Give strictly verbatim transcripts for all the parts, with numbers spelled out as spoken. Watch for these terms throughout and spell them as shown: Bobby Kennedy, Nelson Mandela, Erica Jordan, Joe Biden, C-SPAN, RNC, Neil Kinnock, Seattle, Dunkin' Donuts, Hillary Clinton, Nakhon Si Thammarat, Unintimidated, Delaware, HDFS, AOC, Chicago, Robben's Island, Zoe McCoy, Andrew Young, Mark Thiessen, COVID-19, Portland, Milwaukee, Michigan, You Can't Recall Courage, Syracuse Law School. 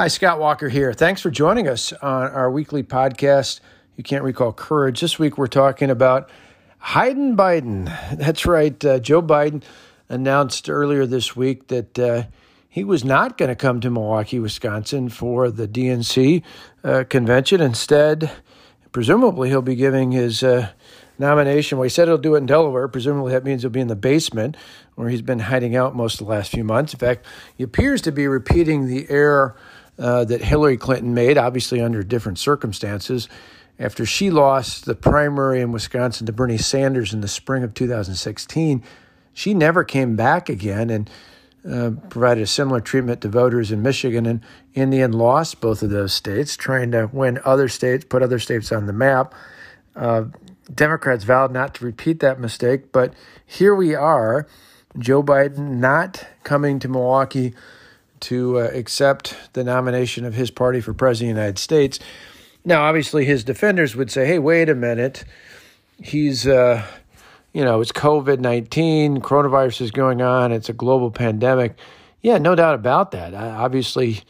Hi, Scott Walker here. Thanks for joining us on our weekly podcast, You Can't Recall Courage. This week we're talking about hiding Biden. That's right. Uh, Joe Biden announced earlier this week that uh, he was not going to come to Milwaukee, Wisconsin for the D N C uh, convention. Instead, presumably he'll be giving his uh, nomination. Well, he said he'll do it in Delaware. Presumably that means he'll be in the basement where he's been hiding out most of the last few months. In fact, he appears to be repeating the error uh, that Hillary Clinton made, obviously under different circumstances, after she lost the primary in Wisconsin to Bernie Sanders in the spring of two thousand sixteen. She never came back again and uh, provided a similar treatment to voters in Michigan, and in the end lost both of those states, trying to win other states, put other states on the map. Uh, Democrats vowed not to repeat that mistake, but here we are, Joe Biden not coming to Milwaukee to uh, accept the nomination of his party for president of the United States. Now, obviously, his defenders would say, hey, wait a minute, he's, uh, you know, it's COVID nineteen, coronavirus is going on, it's a global pandemic. Yeah, no doubt about that. Uh, obviously,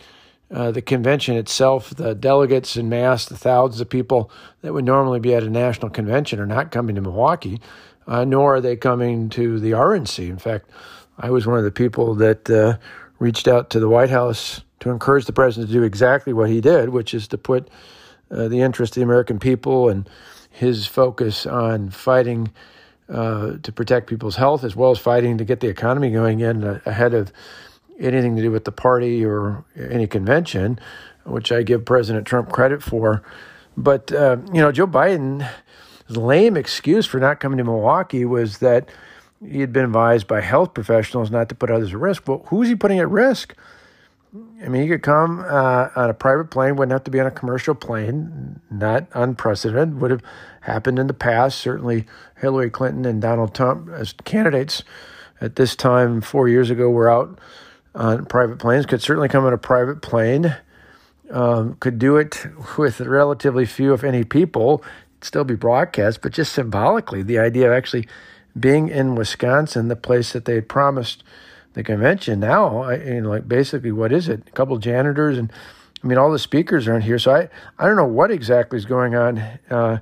uh, the convention itself, the delegates en masse, the thousands of people that would normally be at a national convention are not coming to Milwaukee, uh, nor are they coming to the R N C. In fact, I was one of the people that uh, reached out to the White House to encourage the president to do exactly what he did, which is to put Uh, the interest of the American people and his focus on fighting uh, to protect people's health, as well as fighting to get the economy going in uh, ahead of anything to do with the party or any convention, which I give President Trump credit for. But, uh, you know, Joe Biden's lame excuse for not coming to Milwaukee was that he had been advised by health professionals not to put others at risk. Well, who's he putting at risk? I mean, he could come uh, on a private plane, wouldn't have to be on a commercial plane, not unprecedented, would have happened in the past. Certainly Hillary Clinton and Donald Trump as candidates at this time four years ago were out on private planes, could certainly come on a private plane, um, could do it with relatively few, if any, people. It'd still be broadcast, but just symbolically, the idea of actually being in Wisconsin, the place that they had promised the convention now, I, you know, like basically, what is it? A couple of janitors, and I mean, all the speakers aren't here. So I, I don't know what exactly is going on uh,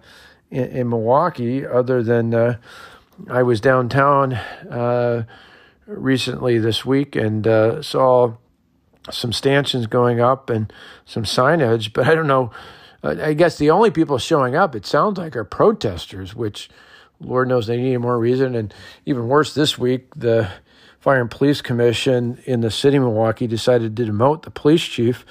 in, in Milwaukee, other than uh, I was downtown uh, recently this week and uh, saw some stanchions going up and some signage, but I don't know. I guess the only people showing up, it sounds like, are protesters, which Lord knows they need more reason. And even worse, this week, the Fire and Police Commission in the city of Milwaukee decided to demote the police chief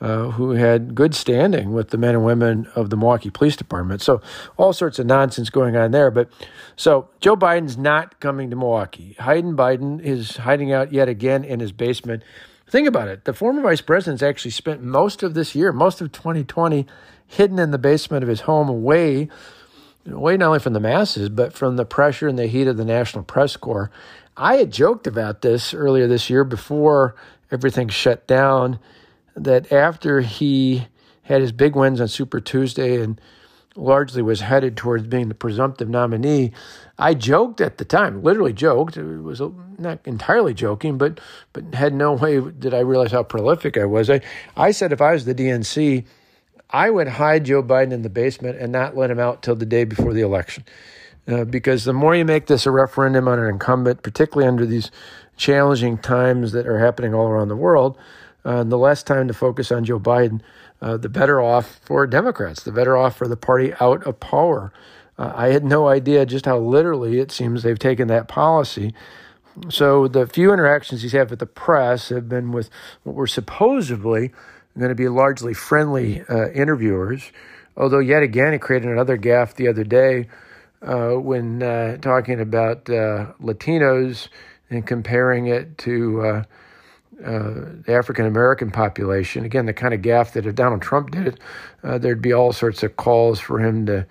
uh, who had good standing with the men and women of the Milwaukee Police Department. So all sorts of nonsense going on there. But so Joe Biden's not coming to Milwaukee. Hiding Biden is hiding out yet again in his basement. Think about it. The former vice president's actually spent most of this year, most of twenty twenty, hidden in the basement of his home away, away not only from the masses, but from the pressure and the heat of the National Press Corps. I had joked about this earlier this year before everything shut down, that after he had his big wins on Super Tuesday and largely was headed towards being the presumptive nominee, I joked at the time, literally joked, it was not entirely joking, but but had no way did I realize how prolific I was. I, I said if I was the D N C, I would hide Joe Biden in the basement and not let him out till the day before the election. Uh, because the more you make this a referendum on an incumbent, particularly under these challenging times that are happening all around the world, uh, the less time to focus on Joe Biden, uh, the better off for Democrats, the better off for the party out of power. Uh, I had no idea just how literally it seems they've taken that policy. So the few interactions he's had with the press have been with what were supposedly going to be largely friendly uh, interviewers, although yet again it created another gaffe the other day Uh, when uh, talking about uh, Latinos and comparing it to uh, uh, the African-American population. Again, the kind of gaffe that if Donald Trump did it, uh, there'd be all sorts of calls for him to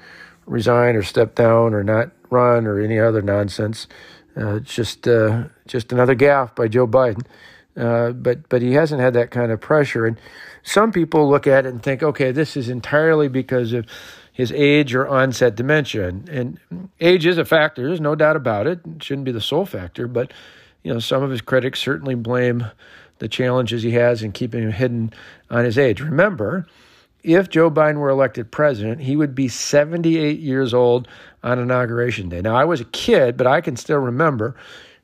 resign or step down or not run or any other nonsense. Uh, it's just, uh, just another gaffe by Joe Biden. Uh, but but he hasn't had that kind of pressure. And some people look at it and think, okay, this is entirely because of his age or onset dementia. And, and age is a factor. There's no doubt about it. It shouldn't be the sole factor. But, you know, some of his critics certainly blame the challenges he has in keeping him hidden on his age. Remember, if Joe Biden were elected president, he would be seventy-eight years old on Inauguration Day. Now, I was a kid, but I can still remember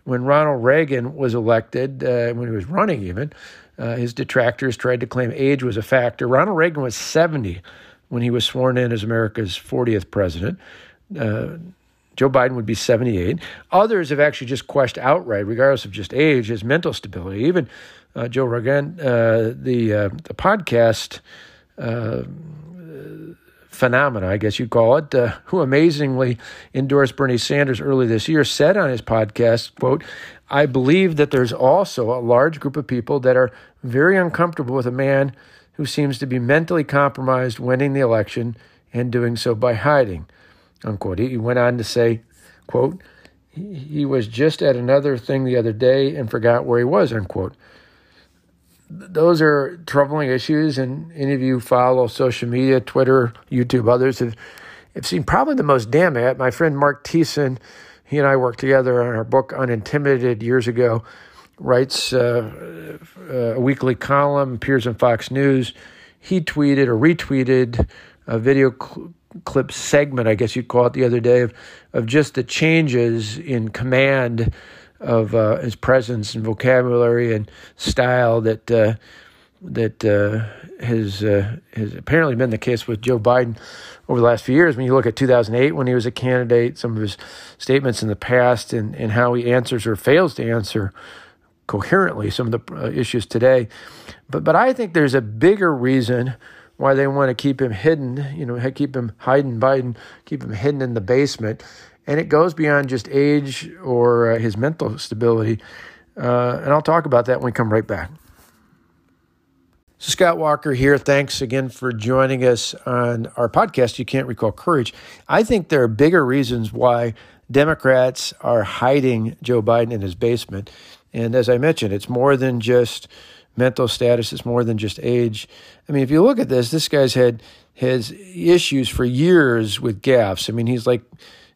when Ronald Reagan was elected, uh, when he was running even, uh, his detractors tried to claim age was a factor. Ronald Reagan was seventy when he was sworn in as America's fortieth president. Uh, Joe Biden would be seventy-eight. Others have actually just questioned outright, regardless of just age, his mental stability. Even uh, Joe Rogan, uh, the uh, the podcast uh, phenomena, I guess you'd call it, uh, who amazingly endorsed Bernie Sanders early this year, said on his podcast, quote, "I believe that there's also a large group of people that are very uncomfortable with a man who seems to be mentally compromised winning the election and doing so by hiding," unquote. He went on to say, quote, "He was just at another thing the other day and forgot where he was," unquote. Those are troubling issues, and any of you follow social media, Twitter, YouTube, others have, have seen probably the most damn at. My friend Mark Thiessen, he and I worked together on our book Unintimidated years ago, writes uh, a weekly column, appears on Fox News. He tweeted or retweeted a video cl- clip segment, I guess you'd call it, the other day of, of just the changes in command of uh, his presence and vocabulary and style that uh, that uh, has uh, has apparently been the case with Joe Biden over the last few years. When you look at two thousand eight, when he was a candidate, some of his statements in the past and, and how he answers or fails to answer coherently some of the uh, issues today. But but I think there's a bigger reason why they want to keep him hidden, you know, keep him hiding Biden, keep him hidden in the basement. And it goes beyond just age or uh, his mental stability. Uh, and I'll talk about that when we come right back. So Scott Walker here. Thanks again for joining us on our podcast, You Can't Recall Courage. I think there are bigger reasons why Democrats are hiding Joe Biden in his basement. And as I mentioned, it's more than just mental status. It's more than just age. I mean, if you look at this, this guy's had his issues for years with gaffes. I mean, he's like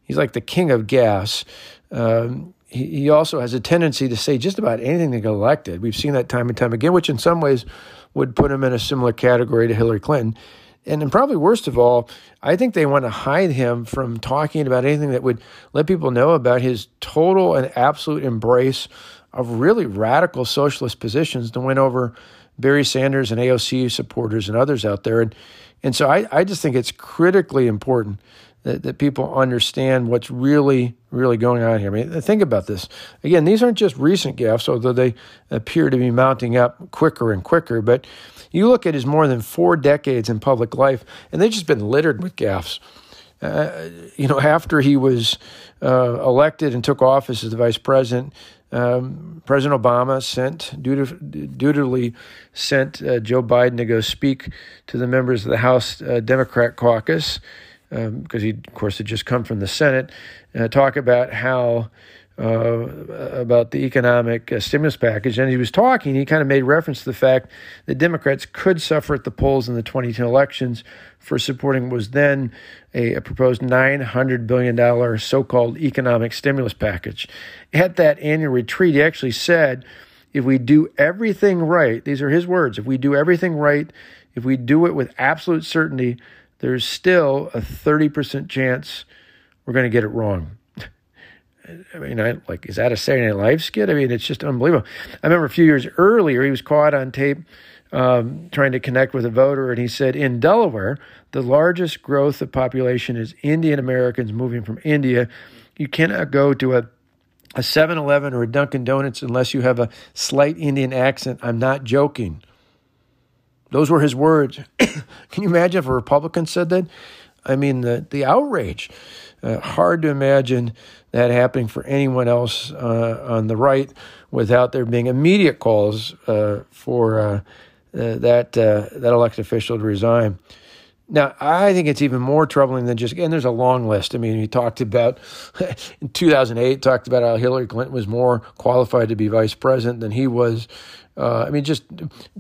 he's like the king of gaffes. Um, he, he also has a tendency to say just about anything to get elected. We've seen that time and time again, which in some ways would put him in a similar category to Hillary Clinton. And then probably worst of all, I think they want to hide him from talking about anything that would let people know about his total and absolute embrace of really radical socialist positions to win over Bernie Sanders and A O C supporters and others out there. And and so I, I just think it's critically important that, that people understand what's really, really going on here. I mean, think about this. Again, these aren't just recent gaffes, although they appear to be mounting up quicker and quicker. But you look at his more than four decades in public life, and they've just been littered with gaffes. Uh, you know, after he was uh, elected and took office as the vice president, Um, President Obama sent, dutif- dutifully sent uh, Joe Biden to go speak to the members of the House uh, Democrat caucus, um, because he, of course, had just come from the Senate, uh, talk about how, uh, about the economic uh, stimulus package. And he was talking, he kind of made reference to the fact that Democrats could suffer at the polls in the twenty ten elections for supporting what was then a, a proposed nine hundred billion dollars so-called economic stimulus package. At that annual retreat, he actually said, if we do everything right, these are his words, if we do everything right, if we do it with absolute certainty, there's still a thirty percent chance we're going to get it wrong. I mean, I, like, is that a Saturday Night Live skit? I mean, it's just unbelievable. I remember a few years earlier, he was caught on tape Um, trying to connect with a voter, and he said, in Delaware, the largest growth of population is Indian Americans moving from India. You cannot go to a, a seven eleven or a Dunkin' Donuts unless you have a slight Indian accent. I'm not joking. Those were his words. Can you imagine if a Republican said that? I mean, the, the outrage. Uh, hard to imagine that happening for anyone else uh, on the right without there being immediate calls uh, for uh Uh, that uh, that elected official to resign. Now, I think it's even more troubling than just, and there's a long list. I mean, he talked about, in two thousand eight, talked about how Hillary Clinton was more qualified to be vice president than he was. Uh, I mean, just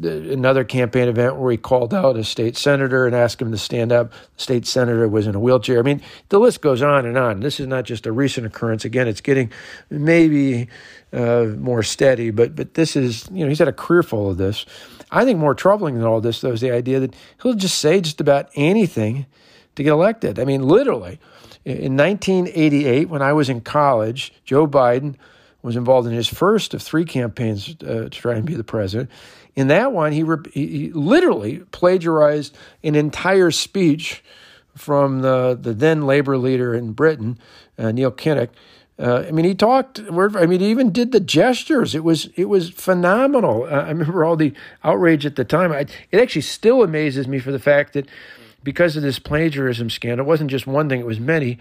another campaign event where he called out a state senator and asked him to stand up. The state senator was in a wheelchair. I mean, the list goes on and on. This is not just a recent occurrence. Again, it's getting maybe uh, more steady, but but this is, you know, he's had a career full of this. I think more troubling than all this, though, is the idea that he'll just say just about anything to get elected. I mean, literally, in nineteen eighty-eight, when I was in college, Joe Biden was involved in his first of three campaigns uh, to try and be the president. In that one, he, re- he literally plagiarized an entire speech from the, the then Labor leader in Britain, uh, Neil Kinnock. Uh, I mean, he talked. I mean, he even did the gestures. It was it was phenomenal. Uh, I remember all the outrage at the time. I, it actually still amazes me for the fact that because of this plagiarism scandal, it wasn't just one thing; it was many.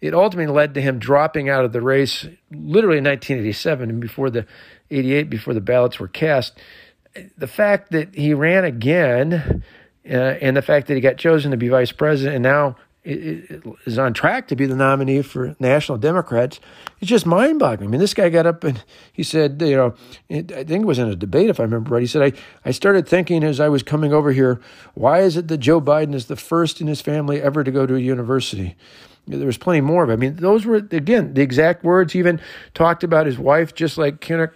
It ultimately led to him dropping out of the race, literally in nineteen eighty-seven, and before the eighty-eight, before the ballots were cast. The fact that he ran again, uh, and the fact that he got chosen to be vice president, and now is on track to be the nominee for National Democrats. It's just mind-boggling. I mean, this guy got up and he said, you know, I think it was in a debate, if I remember right, he said, I, I started thinking as I was coming over here, why is it that Joe Biden is the first in his family ever to go to a university? There was plenty more of it. I mean, those were, again, the exact words. He even talked about his wife, just like Kinnock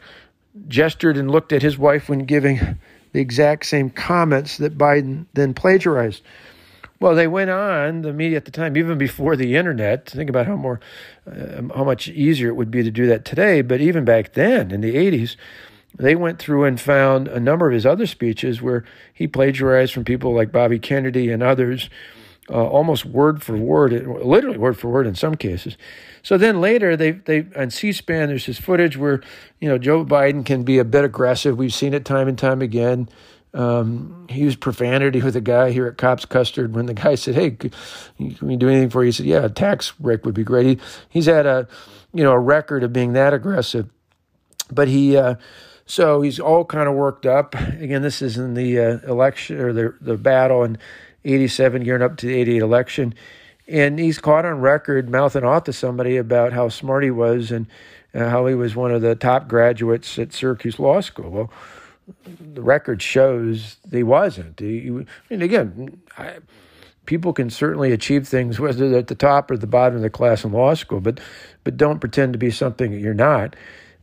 gestured and looked at his wife when giving the exact same comments that Biden then plagiarized. Well, they went on, the media at the time, even before the internet, think about how more, uh, how much easier it would be to do that today. But even back then, in the eighties, they went through and found a number of his other speeches where he plagiarized from people like Bobby Kennedy and others, uh, almost word for word, literally word for word in some cases. So then later, they they on C-SPAN, there's this footage where, you know, Joe Biden can be a bit aggressive. We've seen it time and time again. Um, he used profanity with a guy here at Cops Custard when the guy said, hey, can we do anything for you? He said, yeah, a tax break would be great. He, he's had a, you know, a record of being that aggressive. But he, uh, so he's all kind of worked up. Again, this is in the uh, election or the, the battle in eighty-seven, gearing up to the eighty-eight election. And he's caught on record mouthing off to somebody about how smart he was and uh, how he was one of the top graduates at Syracuse Law School. Well, the record shows he wasn't. He, he, and again, I, people can certainly achieve things, whether they're at the top or the bottom of the class in law school, but but don't pretend to be something that you're not.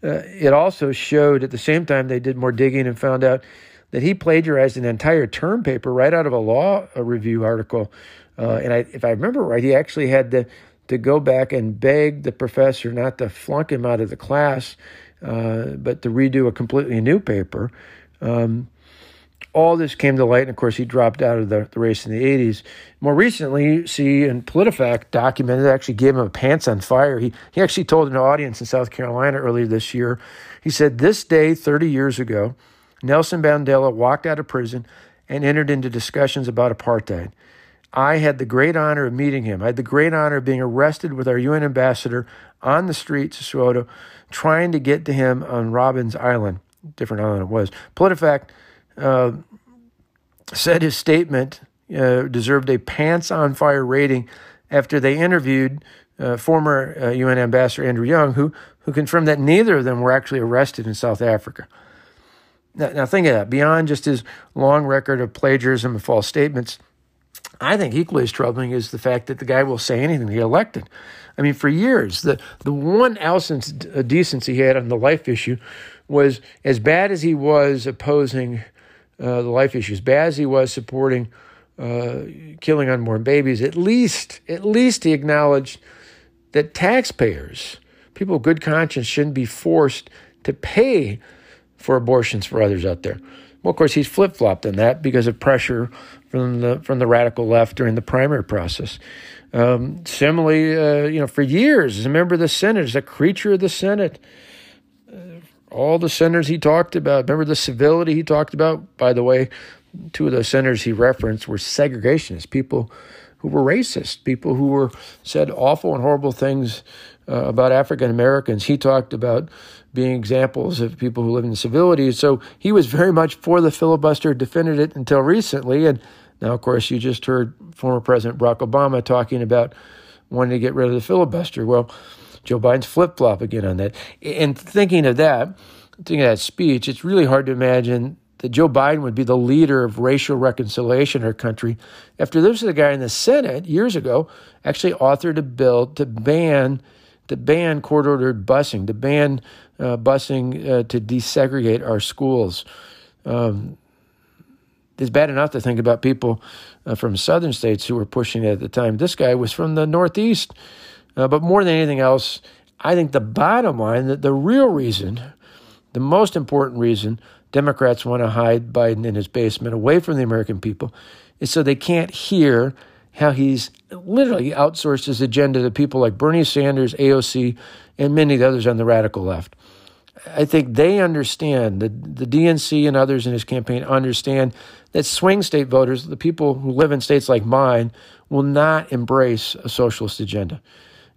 Uh, it also showed at the same time they did more digging and found out that he plagiarized an entire term paper right out of a law a review article. Uh, and I, if I remember right, he actually had to, to go back and beg the professor not to flunk him out of the class, Uh, but to redo a completely new paper. Um, all this came to light, and of course he dropped out of the, the race in the eighties. More recently, see, and PolitiFact documented, actually gave him a pants on fire. He, he actually told an audience in South Carolina earlier this year, he said, this day, thirty years ago, Nelson Mandela walked out of prison and entered into discussions about apartheid. I had the great honor of meeting him. I had the great honor of being arrested with our U N ambassador on the streets of Soweto, trying to get to him on Robben's Island, different island it was. PolitiFact uh, said his statement uh, deserved a pants-on-fire rating after they interviewed uh, former uh, U N ambassador Andrew Young, who who confirmed that neither of them were actually arrested in South Africa. Now, now think of that. Beyond just his long record of plagiarism and false statements, I think equally as troubling is the fact that the guy will say anything to get elected. I mean, for years, the, the one ounce of decency he had on the life issue was as bad as he was opposing uh, the life issue, as bad as he was supporting uh, killing unborn babies, at least, at least he acknowledged that taxpayers, people of good conscience, shouldn't be forced to pay for abortions for others out there. Well, of course, he's flip-flopped on that because of pressure from the from the radical left during the primary process. Um, similarly, uh, you know, for years, as a member of the Senate, as a creature of the Senate, uh, all the senators he talked about, remember the civility he talked about? By the way, two of those senators he referenced were segregationists, people who were racist, people who were said awful and horrible things uh, about African Americans. He talked about being examples of people who live in civility. So he was very much for the filibuster, defended it until recently. And now, of course, you just heard former President Barack Obama talking about wanting to get rid of the filibuster. Well, Joe Biden's flip-flop again on that. And thinking of that, thing of that speech, it's really hard to imagine that Joe Biden would be the leader of racial reconciliation in our country after this was a guy in the Senate years ago actually authored a bill to ban to ban court-ordered busing, to ban uh, busing uh, to desegregate our schools. Um, it's bad enough to think about people uh, from southern states who were pushing it at the time. This guy was from the Northeast. Uh, but more than anything else, I think the bottom line, that the real reason, the most important reason Democrats want to hide Biden in his basement away from the American people is so they can't hear how he's literally outsourced his agenda to people like Bernie Sanders, A O C, and many of the others on the radical left. I think they understand, the, the D N C and others in his campaign understand that swing state voters, the people who live in states like mine, will not embrace a socialist agenda.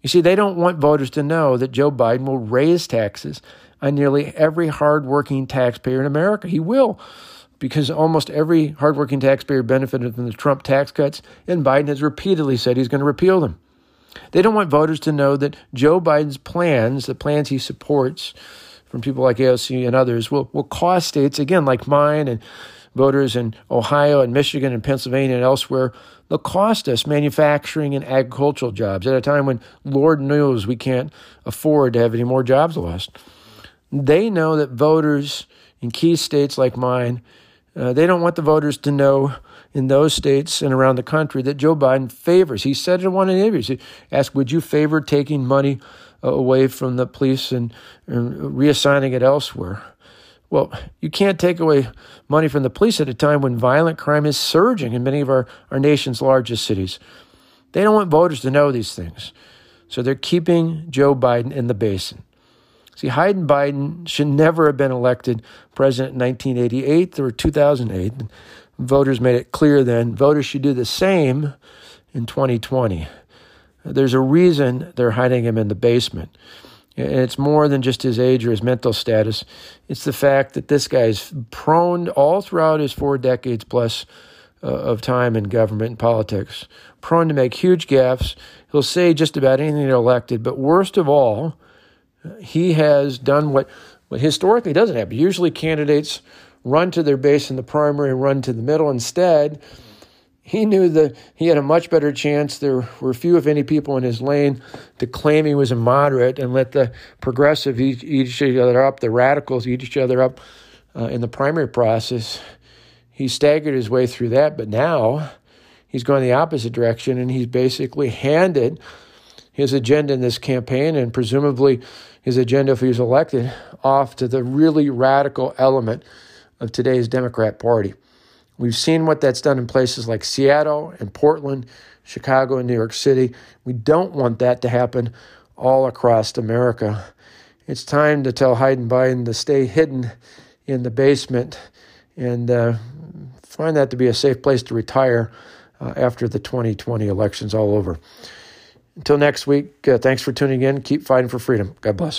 You see, they don't want voters to know that Joe Biden will raise taxes on nearly every hardworking taxpayer in America. He will, because almost every hardworking taxpayer benefited from the Trump tax cuts, and Biden has repeatedly said he's going to repeal them. They don't want voters to know that Joe Biden's plans, the plans he supports from people like A O C and others, will, will cost states, again, like mine and voters in Ohio and Michigan and Pennsylvania and elsewhere, they'll cost us manufacturing and agricultural jobs at a time when Lord knows we can't afford to have any more jobs lost. They know that voters in key states like mine, uh, they don't want the voters to know in those states and around the country that Joe Biden favors. He said in one of the interviews, he asked, would you favor taking money uh, away from the police and, and reassigning it elsewhere? Well, you can't take away money from the police at a time when violent crime is surging in many of our, our nation's largest cities. They don't want voters to know these things. So they're keeping Joe Biden in the basin. See, Biden Biden should never have been elected president in nineteen eighty-eight or two thousand eight. Voters made it clear then. Voters should do the same in twenty twenty. There's a reason they're hiding him in the basement. And it's more than just his age or his mental status. It's the fact that this guy's prone all throughout his four decades plus uh, of time in government and politics, prone to make huge gaffes. He'll say just about anything to elected. But worst of all, he has done what, what historically doesn't happen. Usually candidates run to their base in the primary and run to the middle. Instead, he knew that he had a much better chance. There were few, if any, people in his lane to claim he was a moderate and let the progressive eat, eat each other up, the radicals eat each other up uh, in the primary process. He staggered his way through that, but now he's going the opposite direction, and he's basically handed his agenda in this campaign and presumably his agenda if he was elected off to the really radical element of today's Democrat Party. We've seen what that's done in places like Seattle and Portland, Chicago and New York City. We don't want that to happen all across America. It's time to tell Biden Biden to stay hidden in the basement and uh, find that to be a safe place to retire uh, after the twenty twenty election's all over. Until next week, uh, thanks for tuning in. Keep fighting for freedom. God bless.